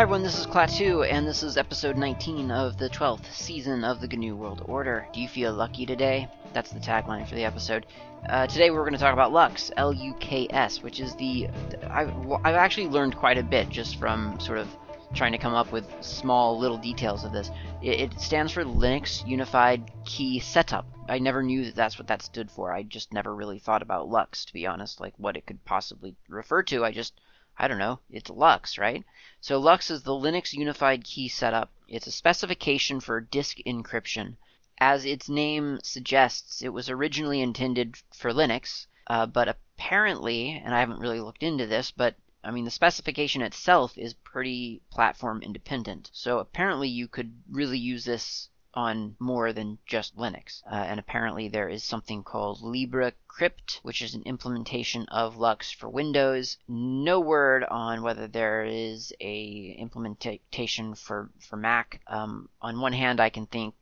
Hi everyone, this is Klaatu, and this is episode 19 of the 12th season of the GNU World Order. Do you feel lucky today? That's the tagline for the episode. Today we're going to talk about LUKS, L-U-K-S, which is the... I've actually learned quite a bit just from sort of trying to come up with small little details of this. It stands for Linux Unified Key Setup. I never knew that that's what that stood for. I just never really thought about LUKS, to be honest, like what it could possibly refer to. I don't know, it's LUKS, right? So LUKS is the Linux Unified Key Setup. It's a specification for disk encryption. As its name suggests, it was originally intended for Linux, but apparently, and I haven't really looked into this, but I mean the specification itself is pretty platform independent. So apparently you could really use this on more than just Linux. And apparently there is something called LibreCrypt, which is an implementation of LUKS for Windows. No word on whether there is a implementation for Mac. On one hand, I think,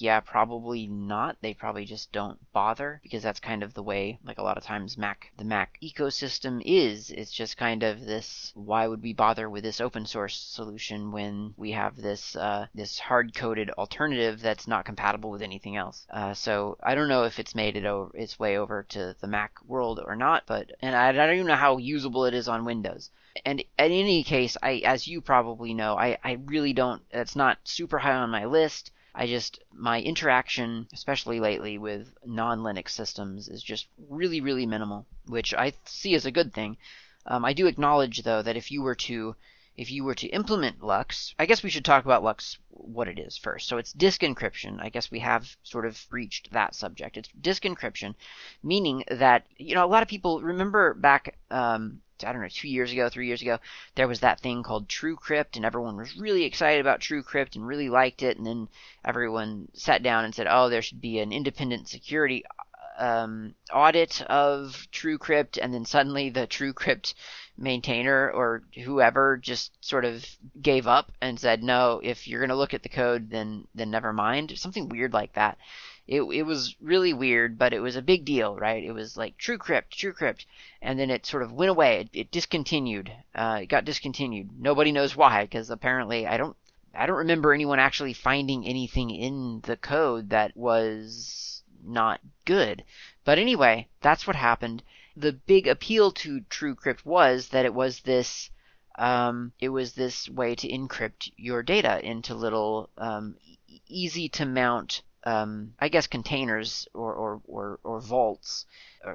yeah, probably not. They probably just don't bother, because that's kind of the way, like a lot of times, the Mac ecosystem is. It's just kind of this, why would we bother with this open source solution when we have this, this hard-coded alternative that's not compatible with anything else. So I don't know if it's made its way over to the Mac world or not, and I don't even know how usable it is on Windows. And in any case, as you probably know, I really don't, it's not super high on my list. My interaction, especially lately with non-Linux systems, is just really, really minimal, which I see as a good thing. I do acknowledge, though, that if you were to implement LUKS, I guess we should talk about LUKS, what it is first. So it's disk encryption. I guess we have sort of reached that subject. It's disk encryption, meaning that, you know, a lot of people remember back, I don't know, 2 years ago, 3 years ago, there was that thing called TrueCrypt, and everyone was really excited about TrueCrypt and really liked it, and then everyone sat down and said, oh, there should be an independent security audit of TrueCrypt, and then suddenly the TrueCrypt maintainer or whoever just sort of gave up and said, no, if you're going to look at the code, then never mind. Something weird like that. It was really weird, but it was a big deal, right? It was like TrueCrypt, and then it sort of went away. It discontinued. It got discontinued. Nobody knows why, because apparently I don't remember anyone actually finding anything in the code that was not good. But anyway, that's what happened. The big appeal to TrueCrypt was that it was this way to encrypt your data into little easy to mount I guess containers or vaults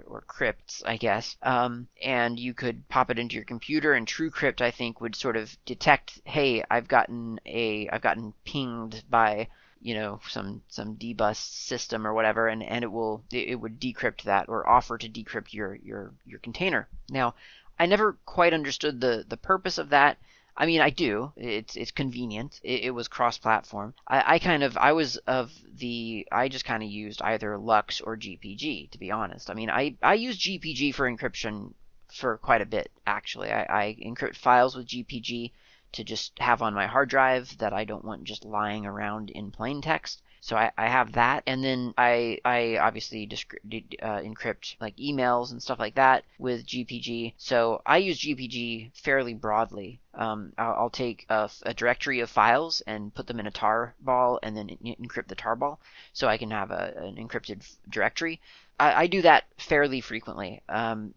or crypts, I guess. And you could pop it into your computer, and TrueCrypt, I think, would sort of detect, hey, I've gotten pinged by, you know, some dbus system or whatever, and it would decrypt that, or offer to decrypt your container. Now, I never quite understood the purpose of that. I mean, I do. It's convenient. It was cross-platform. I just kind of used either LUKS or GPG, to be honest. I mean, I use GPG for encryption for quite a bit, actually. I encrypt files with GPG to just have on my hard drive that I don't want just lying around in plain text. So I have that, and then I obviously encrypt like emails and stuff like that with GPG. So I use GPG fairly broadly. I'll take a directory of files and put them in a tarball, and then encrypt the tarball, so I can have an encrypted directory. I do that fairly frequently.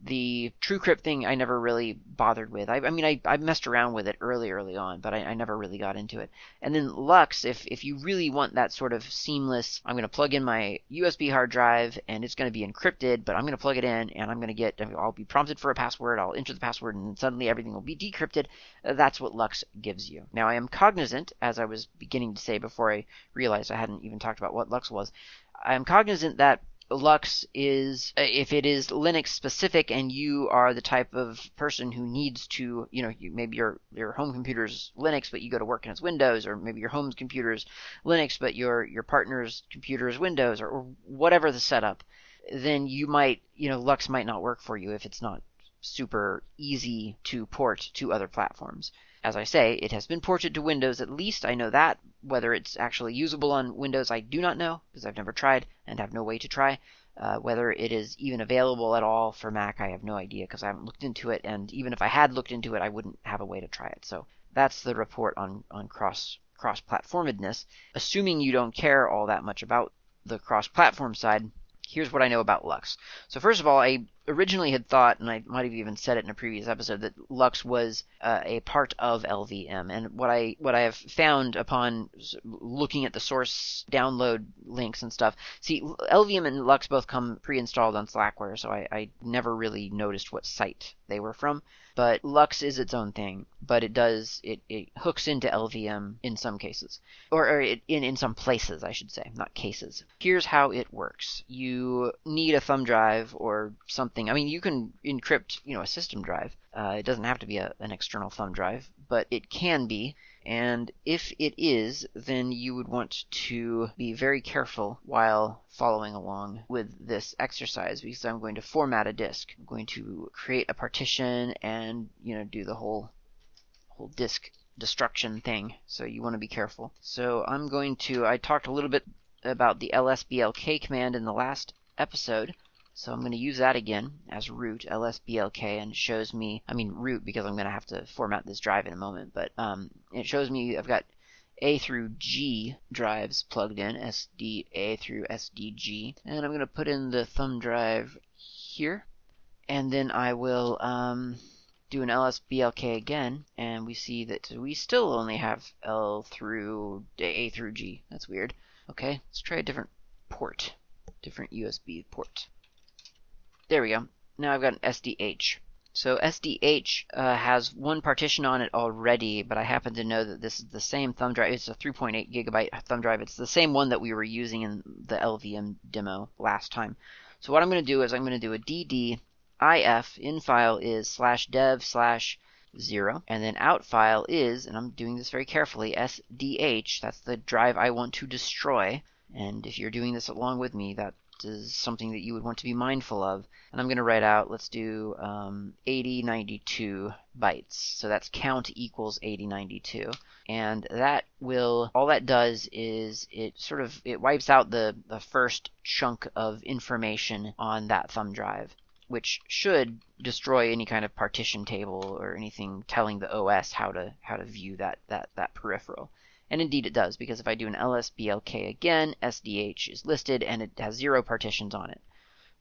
The TrueCrypt thing I never really bothered with. I mean, I messed around with it early on, but I never really got into it. And then LUKS, if you really want that sort of seamless, I'm going to plug in my USB hard drive, and it's going to be encrypted, but I'm going to plug it in, and I'll be prompted for a password, I'll enter the password, and suddenly everything will be decrypted. That's what LUKS gives you. Now, I am cognizant, as I was beginning to say before I realized I hadn't even talked about what LUKS was, I am cognizant that LUKS is, if it is Linux specific and you are the type of person who needs to, you know, maybe your home computer's Linux but you go to work and it's Windows, or maybe your home's computer's Linux but your partner's computer is Windows, or whatever the setup, then you might, you know, LUKS might not work for you if it's not super easy to port to other platforms. As I say, it has been ported to Windows at least. I know that. Whether it's actually usable on Windows, I do not know, because I've never tried and have no way to try. Whether it is even available at all for Mac, I have no idea, because I haven't looked into it, and even if I had looked into it, I wouldn't have a way to try it. So That's the report on cross-platformedness. Assuming you don't care all that much about the cross-platform side, here's what I know about LUKS. So first of all, I originally had thought, and I might have even said it in a previous episode, that LUKS was a part of LVM. And what I have found upon looking at the source download links and stuff, see, LVM and LUKS both come pre-installed on Slackware, so I never really noticed what site they were from. But LUKS is its own thing, but it hooks into LVM in some cases, or in some places, I should say, not cases. Here's how it works. You need a thumb drive or something. I mean, you can encrypt, a system drive. It doesn't have to be an external thumb drive, but it can be. And if it is, then you would want to be very careful while following along with this exercise, because I'm going to format a disk. I'm going to create a partition and, do the whole disk destruction thing. So you want to be careful. So I talked a little bit about the lsblk command in the last episode. So I'm going to use that again as root, lsblk, and it shows me, root because I'm going to have to format this drive in a moment, but it shows me I've got A through G drives plugged in, SDA through SDG, and I'm going to put in the thumb drive here, and then I will do an lsblk again, and we see that we still only have A through G. That's weird. Okay, let's try a different port, different USB port. There we go. Now I've got an SDH. So SDH has one partition on it already, but I happen to know that this is the same thumb drive. It's a 3.8 gigabyte thumb drive. It's the same one that we were using in the LVM demo last time. So what I'm going to do is I'm going to do a DDIF. In file is /dev/0, and then out file is, and I'm doing this very carefully, SDH. That's the drive I want to destroy. And if you're doing this along with me, that is something that you would want to be mindful of. And I'm going to write out, let's do 8092 bytes. So that's count equals 8092. And that will, all that does is it wipes out the first chunk of information on that thumb drive, which should destroy any kind of partition table or anything telling the OS how to view that peripheral. And indeed it does, because if I do an lsblk again, SDH is listed, and it has 0 partitions on it.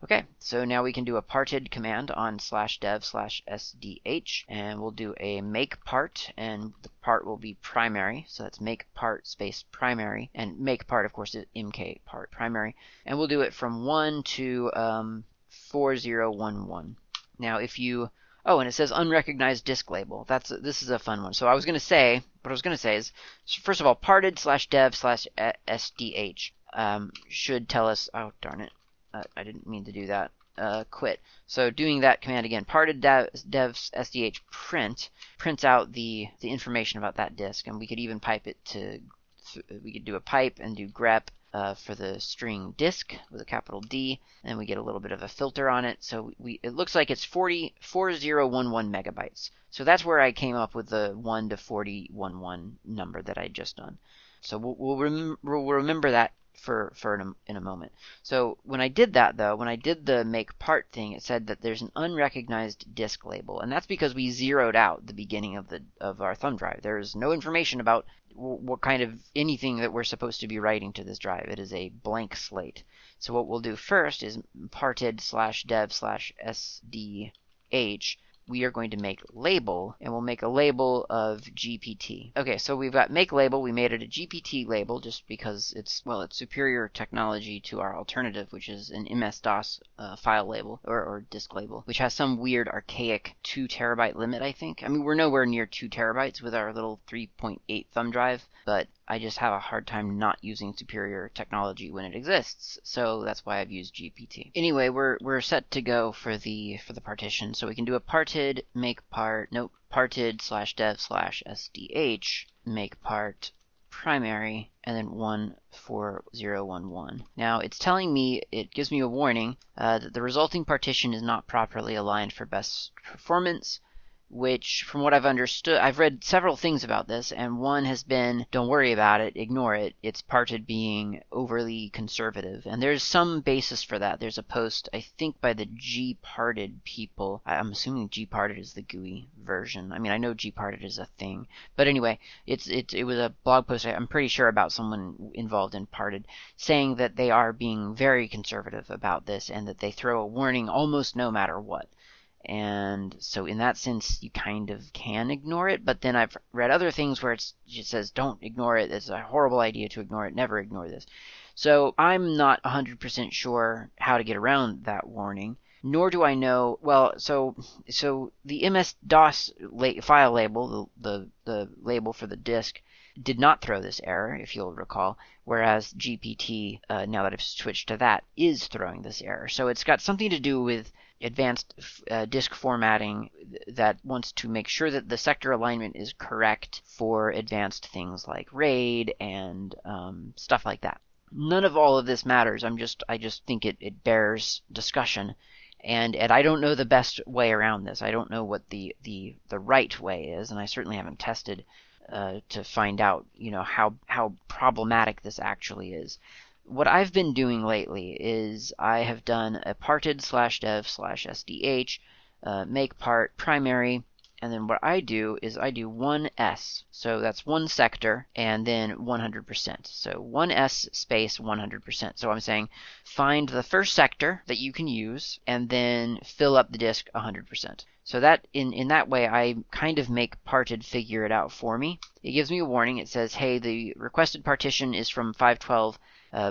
Okay, so now we can do a parted command on /dev/SDH, and we'll do a make part, and the part will be primary, so that's make part space primary, and make part, of course, is mk part primary, and we'll do it from 1 to 4011. Now if you... Oh, and it says unrecognized disk label. This is a fun one. So what I was going to say is, first of all, parted /dev/SDH should tell us, oh, darn it, I didn't mean to do that, quit. So doing that command again, parted dev/SDH print, prints out the information about that disk, and we could even pipe it we could do a pipe and do grep for the string disk with a capital D, and we get a little bit of a filter on it. So it looks like it's 4011 megabytes. So that's where I came up with the 1 to 4011 number that I just done. So we'll remember that in a moment. So when I did that, though, when I did the make part thing, it said that there's an unrecognized disk label, and that's because we zeroed out the beginning of our thumb drive. There is no information about what kind of anything that we're supposed to be writing to this drive. It is a blank slate. So what we'll do first is parted /dev/SDH. We are going to make label, and we'll make a label of GPT. Okay, so we've got make label. We made it a GPT label just because it's superior technology to our alternative, which is an MS-DOS file label or disk label, which has some weird archaic 2 terabyte limit, I think. We're nowhere near 2 terabytes with our little 3.8 thumb drive, but I just have a hard time not using superior technology when it exists, so that's why I've used GPT. Anyway, we're set to go for the partition, so we can do a parted parted /dev/SDH make part primary, and then 14011. Now it's telling me, it gives me a warning that the resulting partition is not properly aligned for best performance. which, from what I've understood, I've read several things about this, and one has been, don't worry about it, ignore it, it's Parted being overly conservative. And there's some basis for that. There's a post, I think, by the G-Parted people. I'm assuming G-Parted is the GUI version. I mean, I know G-Parted is a thing. But anyway, it was a blog post, I'm pretty sure, about someone involved in Parted, saying that they are being very conservative about this and that they throw a warning almost no matter what. And so in that sense, you kind of can ignore it. But then I've read other things where it says, don't ignore it. It's a horrible idea to ignore it. Never ignore this. So I'm not 100% sure how to get around that warning, nor do I know. Well, so the MS-DOS file label, the label for the disk, did not throw this error, if you'll recall, whereas GPT, now that I've switched to that, is throwing this error. So it's got something to do with advanced disk formatting that wants to make sure that the sector alignment is correct for advanced things like RAID and stuff like that. None of all of this matters. I just think it bears discussion, and I don't know the best way around this. I don't know what the right way is, and I certainly haven't tested to find out, you know, how problematic this actually is. What I've been doing lately is I have done a parted/dev/sdh, make part primary, and then what I do is I do 1s. So that's one sector and then 100%. So 1s space 100%. So I'm saying find the first sector that you can use and then fill up the disk 100%. So that in that way, I kind of make Parted figure it out for me. It gives me a warning. It says, hey, the requested partition is from 512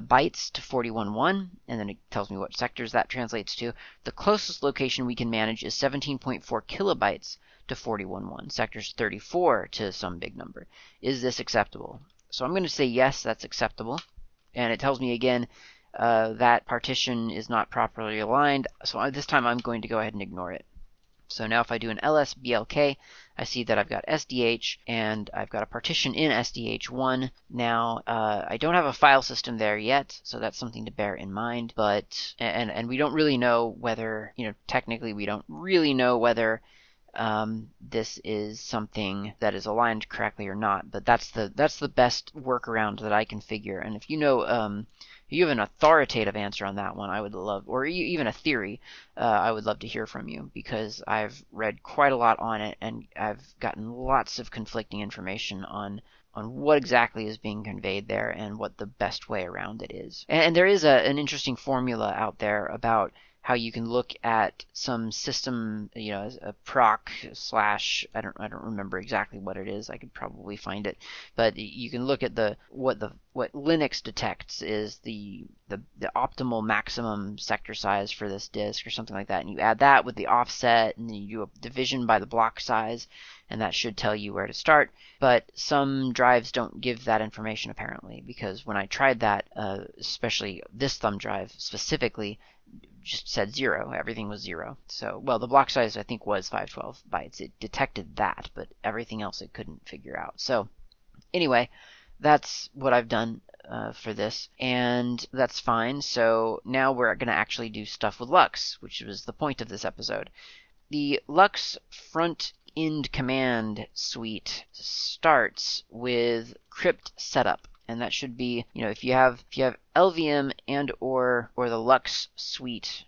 bytes to 411, and then it tells me what sectors that translates to. The closest location we can manage is 17.4 kilobytes to 411, sectors 34 to some big number. Is this acceptable? So I'm going to say yes, that's acceptable. And it tells me again that partition is not properly aligned. So this time I'm going to go ahead and ignore it. So now if I do an ls blk, I see that I've got SDH, and I've got a partition in SDH1. Now, I don't have a file system there yet, so that's something to bear in mind. But and we don't really know whether, you know, technically we don't really know whether this is something that is aligned correctly or not. But that's the best workaround that I can figure. And if you know, you have an authoritative answer on that one, I would love, or even a theory, I would love to hear from you, because I've read quite a lot on it, and I've gotten lots of conflicting information on what exactly is being conveyed there and what the best way around it is. And there is an interesting formula out there about how you can look at some system, you know, a proc / I don't remember exactly what it is. I could probably find it, but you can look at what Linux detects is the optimal maximum sector size for this disk or something like that, and you add that with the offset, and then you do a division by the block size, and that should tell you where to start. But some drives don't give that information apparently, because when I tried that, especially this thumb drive specifically, just said 0. Everything was 0. So, well, the block size, I think, was 512 bytes. It detected that, but everything else it couldn't figure out. So, anyway, that's what I've done for this, and that's fine. So now we're going to actually do stuff with LUKS, which was the point of this episode. The LUKS front-end command suite starts with CryptSetup. And that should be, you know, if you have LVM and or the LUKS suite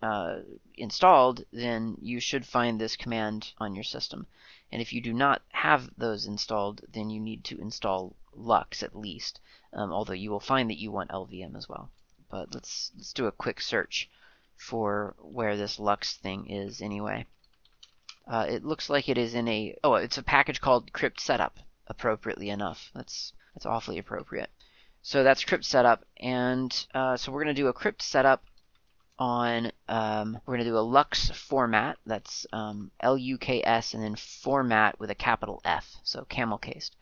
installed, then you should find this command on your system. And if you do not have those installed, then you need to install LUKS at least. Although you will find that you want LVM as well. But let's do a quick search for where this LUKS thing is anyway. It looks like it is in it's a package called CryptSetup. Appropriately enough, that's awfully appropriate. So that's crypt setup, and so we're going to do a crypt setup on, we're going to do a LUKS format, that's LUKS, and then format with a capital F, so camel cased,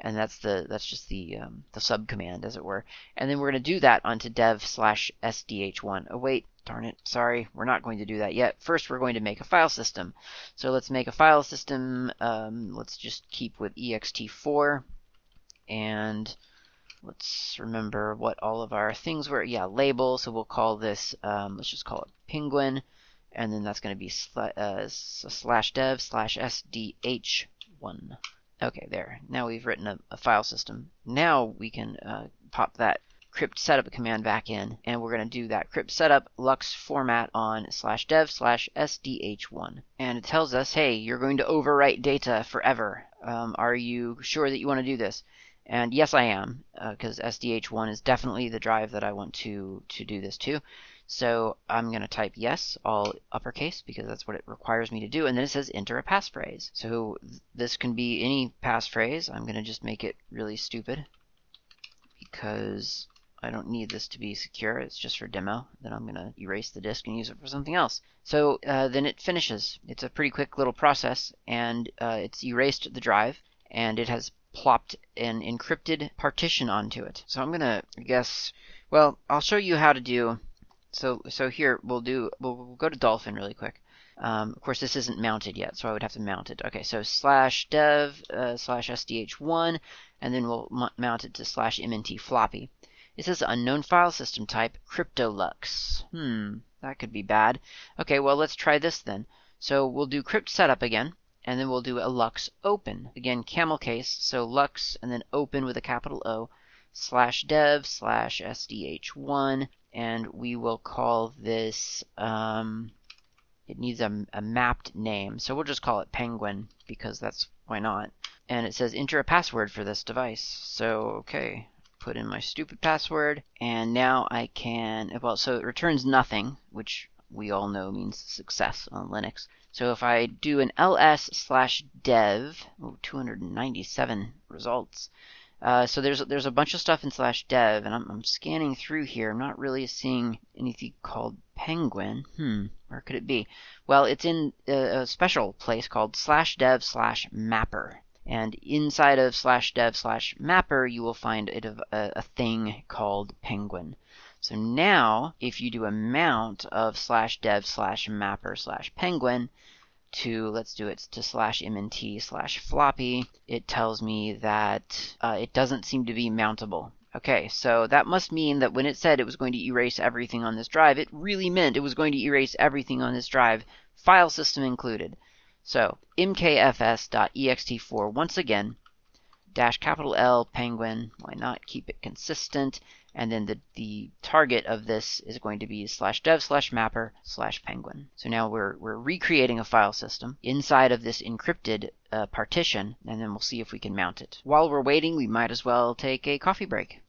and that's just the sub command, as it were. And then we're going to do that onto dev/sdh1. Oh wait, darn it, sorry, we're not going to do that yet. First, we're going to make a file system. So let's make a file system. Let's just keep with ext4, and let's remember what all of our things were. Yeah, label. So we'll call this, let's just call it Penguin. and then that's going to be /dev/sdh1. Okay, there. Now we've written a file system. Now we can pop that crypt setup command back in, and we're going to do that crypt setup LUKS format on /dev/sdh1. And it tells us, hey, you're going to overwrite data forever. Are you sure that you want to do this? And yes, I am, because SDH1 is definitely the drive that I want to do this to. So I'm going to type yes, all uppercase, because that's what it requires me to do. And then it says enter a passphrase. So this can be any passphrase. I'm going to just make it really stupid, because I don't need this to be secure. It's just for demo. Then I'm going to erase the disk and use it for something else. So then it finishes. It's a pretty quick little process, and it's erased the drive, and it has plopped an encrypted partition onto it. So I'm going to guess, well, I'll show you how to do, so here we'll go to Dolphin really quick. Of course, this isn't mounted yet, so I would have to mount it. Okay, so /dev /sdh1, and then we'll mount it to /mnt floppy. It says unknown file system type, CryptoLUKS. That could be bad. Okay, well, let's try this then. So we'll do crypt setup again, and then we'll do a LUKS open. Again, camel case, so LUKS, and then open with a capital O, /dev/sdh1, and we will call this, it needs a mapped name, so we'll just call it Penguin, because that's, why not? And it says enter a password for this device, so okay, put in my stupid password, and now I can, well, so it returns nothing, which we all know means success on Linux. So if I do an ls /dev, 297 results. So there's a bunch of stuff in /dev, and I'm scanning through here. I'm not really seeing anything called Penguin. Where could it be? Well, it's in a special place called /dev/mapper. And inside of /dev/mapper, you will find a thing called Penguin. So now, if you do a mount of /dev/mapper/penguin to, let's do it to /mnt floppy, it tells me that it doesn't seem to be mountable. Okay, so that must mean that when it said it was going to erase everything on this drive, it really meant it was going to erase everything on this drive, file system included. So mkfs.ext4, once again, -L penguin, why not keep it consistent, and then the target of this is going to be /dev/mapper/penguin. So now we're recreating a file system inside of this encrypted partition, and then we'll see if we can mount it. While we're waiting, we might as well take a coffee break.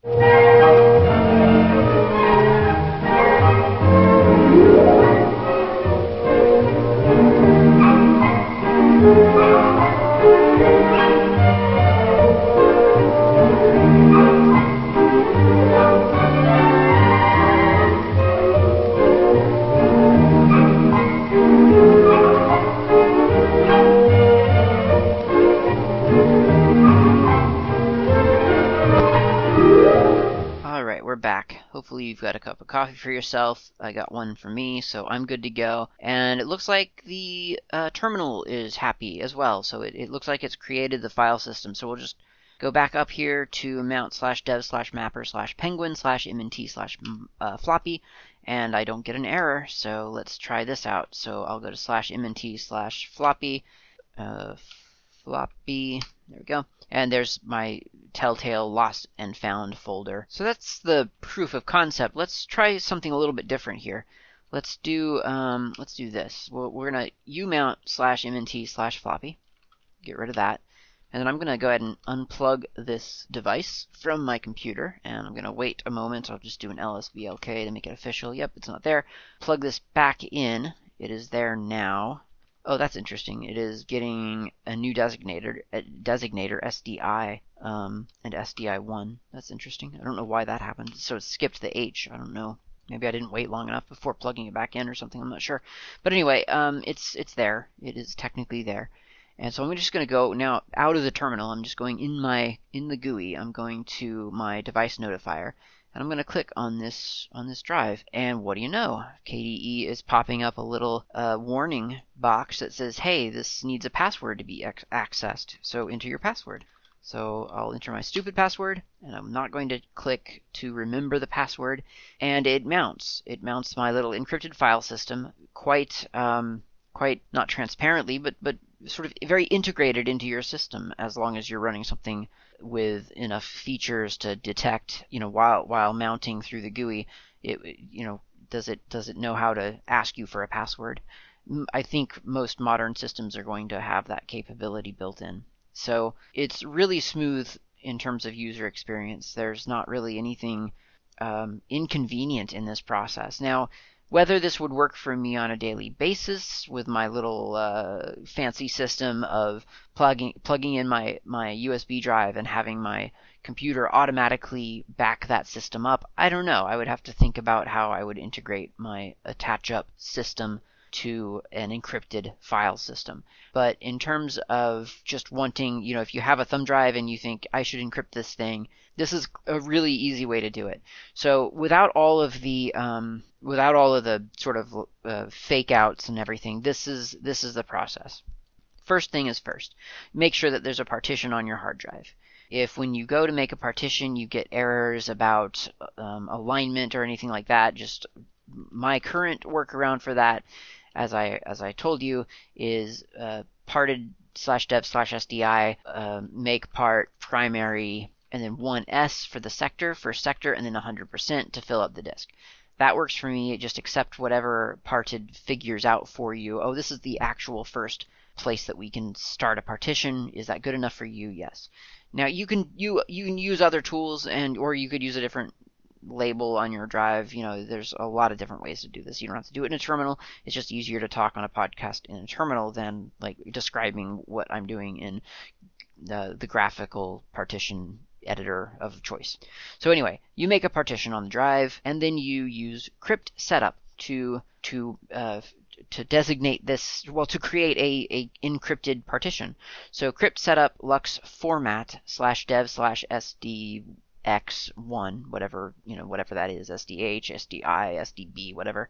Hopefully you've got a cup of coffee for yourself. I got one for me, so I'm good to go. And it looks like the terminal is happy as well, so it looks like it's created the file system. So we'll just go back up here to mount /dev/mapper/penguin/mnt/floppy, and I don't get an error, so let's try this out. So I'll go to /mnt/floppy, floppy, there we go, and there's my telltale lost and found folder. So that's the proof of concept. Let's try something a little bit different here. Let's do this. We're gonna umount /mnt/floppy, get rid of that, and then I'm gonna go ahead and unplug this device from my computer, and I'm gonna wait a moment. I'll just do an lsblk to make it official. Yep, it's not there. Plug this back in. It is there now. Oh, that's interesting. It is getting a new designator, SDI, and SDI1. That's interesting. I don't know why that happened. So it skipped the H. I don't know. Maybe I didn't wait long enough before plugging it back in or something. I'm not sure. But anyway, it's there. It is technically there. And so I'm just going to go now out of the terminal. I'm just going in the GUI. I'm going to my device notifier, and I'm going to click on this drive, and what do you know? KDE is popping up a little warning box that says, hey, this needs a password to be accessed, so enter your password. So I'll enter my stupid password, and I'm not going to click to remember the password, and it mounts. It mounts my little encrypted file system quite not transparently, but sort of very integrated into your system, as long as you're running something with enough features to detect, while mounting through the GUI, does it know how to ask you for a password? I think most modern systems are going to have that capability built in. So it's really smooth in terms of user experience. There's not really anything inconvenient in this process. Now, whether this would work for me on a daily basis with my little fancy system of plugging in my USB drive and having my computer automatically back that system up, I don't know. I would have to think about how I would integrate my attach-up system to an encrypted file system. But in terms of just wanting, if you have a thumb drive and you think I should encrypt this thing, this is a really easy way to do it. So without all of the sort of fake outs and everything, this is the process. First thing is first. Make sure that there's a partition on your hard drive. If when you go to make a partition you get errors about alignment or anything like that, just my current workaround for that, as I told you, is parted/dev/sdi, make part primary, and then 1s for the sector, and then 100% to fill up the disk. That works for me. Just accept whatever parted figures out for you. Oh, this is the actual first place that we can start a partition. Is that good enough for you? Yes. Now you can use other tools, or you could use a different label on your drive. There's a lot of different ways to do this. You don't have to do it in a terminal. It's just easier to talk on a podcast in a terminal than describing what I'm doing in the graphical partition editor of choice. So anyway, you make a partition on the drive, and then you use CryptSetup to designate this, to create a encrypted partition. So CryptSetup LUKS format /dev/sd X1, whatever that is, SDH, SDI, SDB, whatever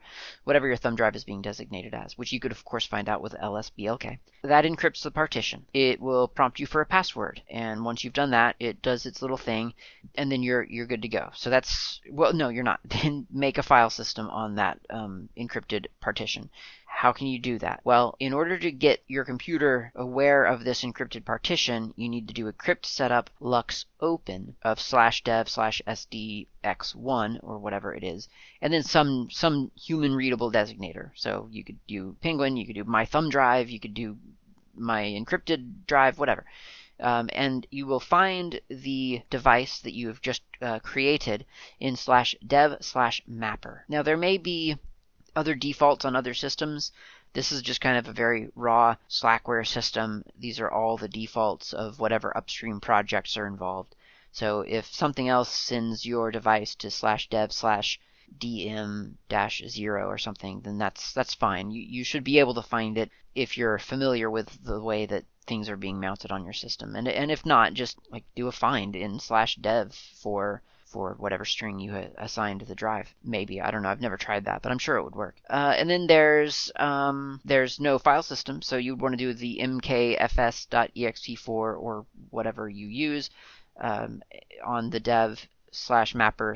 your thumb drive is being designated as, which you could of course find out with LSBLK. That encrypts the partition. It will prompt you for a password, and once you've done that, it does its little thing, and then you're good to go. So that's, no, you're not. Then make a file system on that encrypted partition. How can you do that? Well, in order to get your computer aware of this encrypted partition, you need to do a crypt setup lux open of /dev/sdx1 or whatever it is, and then some human readable designator. So you could do Penguin, you could do my thumb drive, you could do my encrypted drive, whatever. And you will find the device that you have just created in /dev/mapper. Now there may be other defaults on other systems. This is just kind of a very raw Slackware system. These are all the defaults of whatever upstream projects are involved. So if something else sends your device to /dev/dm-0 or something, then that's fine. You should be able to find it if you're familiar with the way that things are being mounted on your system. And if not, just do a find in /dev for whatever string you assigned to the drive. Maybe, I don't know, I've never tried that, but I'm sure it would work. And then there's no file system, so you'd want to do the mkfs.exe4 or whatever you use on the dev/mapper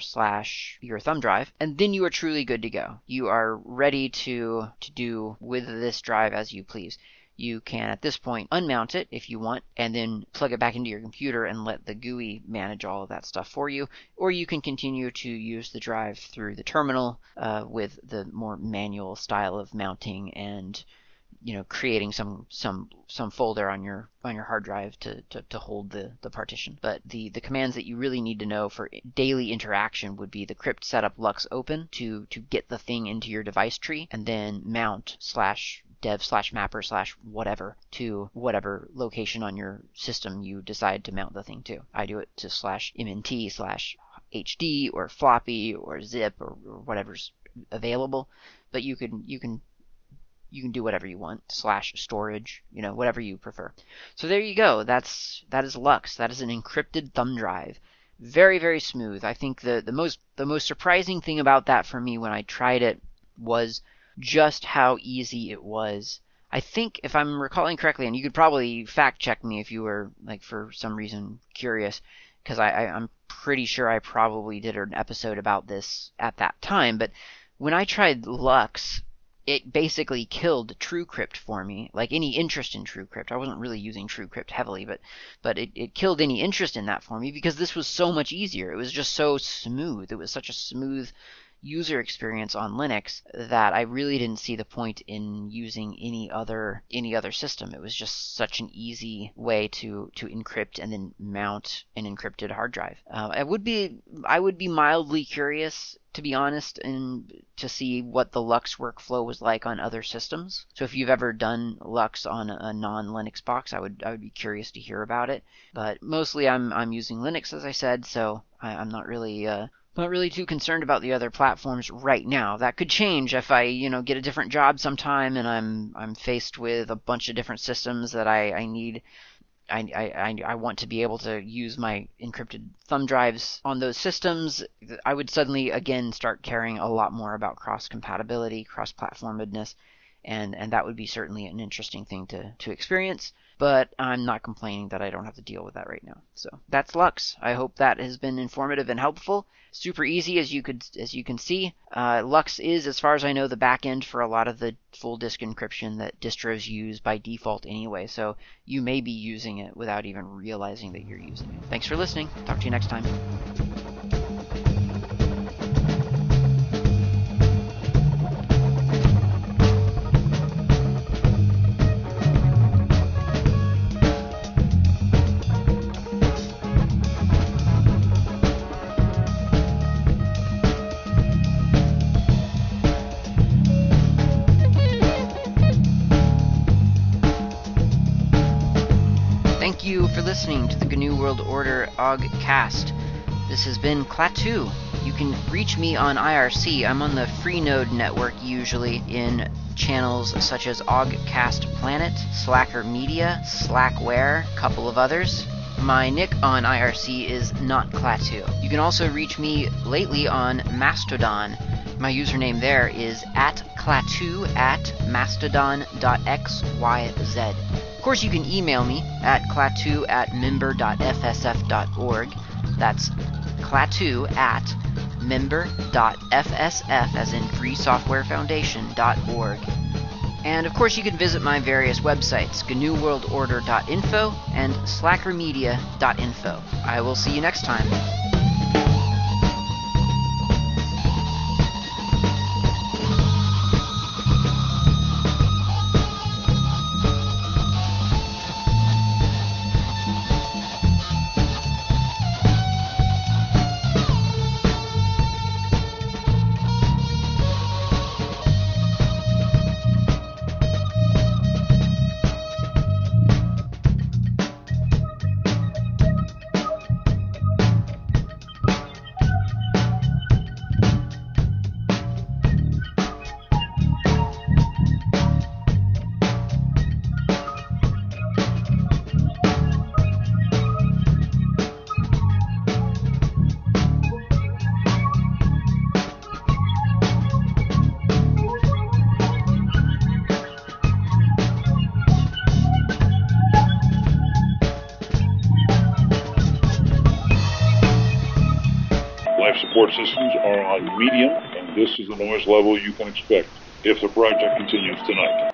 /your thumb drive, and then you are truly good to go. You are ready to do with this drive as you please. You can, at this point, unmount it if you want, and then plug it back into your computer and let the GUI manage all of that stuff for you. Or you can continue to use the drive through the terminal with the more manual style of mounting and creating some folder on your hard drive to hold the partition. But the commands that you really need to know for daily interaction would be the crypt setup lux open to get the thing into your device tree, and then mount /dev/mapper /whatever to whatever location on your system you decide to mount the thing to. I do it to /mnt /hd or floppy or zip or whatever's available. But you can do whatever you want, /storage, whatever you prefer. So there you go. That is LUKS. That is an encrypted thumb drive. Very, very smooth. I think the most surprising thing about that for me when I tried it was just how easy it was I think, if I'm recalling correctly, and you could probably fact check me if you were, like, for some reason curious, because I'm pretty sure I probably did an episode about this at that time, but when I tried LUKS, it basically killed TrueCrypt for me, like any interest in TrueCrypt. I wasn't really using TrueCrypt heavily, but it killed any interest in that for me because this was so much easier. It was just so smooth. It was such a smooth user experience on Linux that I really didn't see the point in using any other system. It was just such an easy way to encrypt and then mount an encrypted hard drive. I would be mildly curious, to be honest, and to see what the LUKS workflow was like on other systems. So if you've ever done LUKS on a non-Linux box, I would be curious to hear about it. But mostly I'm using Linux, as I said, so I'm not really too concerned about the other platforms right now. That could change if I, get a different job sometime and I'm faced with a bunch of different systems that I need. I want to be able to use my encrypted thumb drives on those systems. I would suddenly again start caring a lot more about cross-compatibility, cross-platformedness, and that would be certainly an interesting thing to experience. But I'm not complaining that I don't have to deal with that right now. So that's LUKS. I hope that has been informative and helpful. Super easy, as you can see. LUKS is, as far as I know, the backend for a lot of the full disk encryption that distros use by default anyway. So you may be using it without even realizing that you're using it. Thanks for listening. Talk to you next time. Listening to the GNU World Order Ogcast. This has been Klaatu. You can reach me on IRC. I'm on the Freenode network usually in channels such as Ogcast Planet, Slacker Media, Slackware, a couple of others. My nick on IRC is not Klaatu. You can also reach me lately on Mastodon. My username there is @klaatu@mastodon.xyz. Of course, you can email me at klaatu@member.fsf.org. That's klaatu@member.fsf, as in Free Software Foundation.org. And of course, you can visit my various websites, gnuworldorder.info and slackermedia.info. I will see you next time. Systems are on medium, and this is the noise level you can expect if the project continues tonight.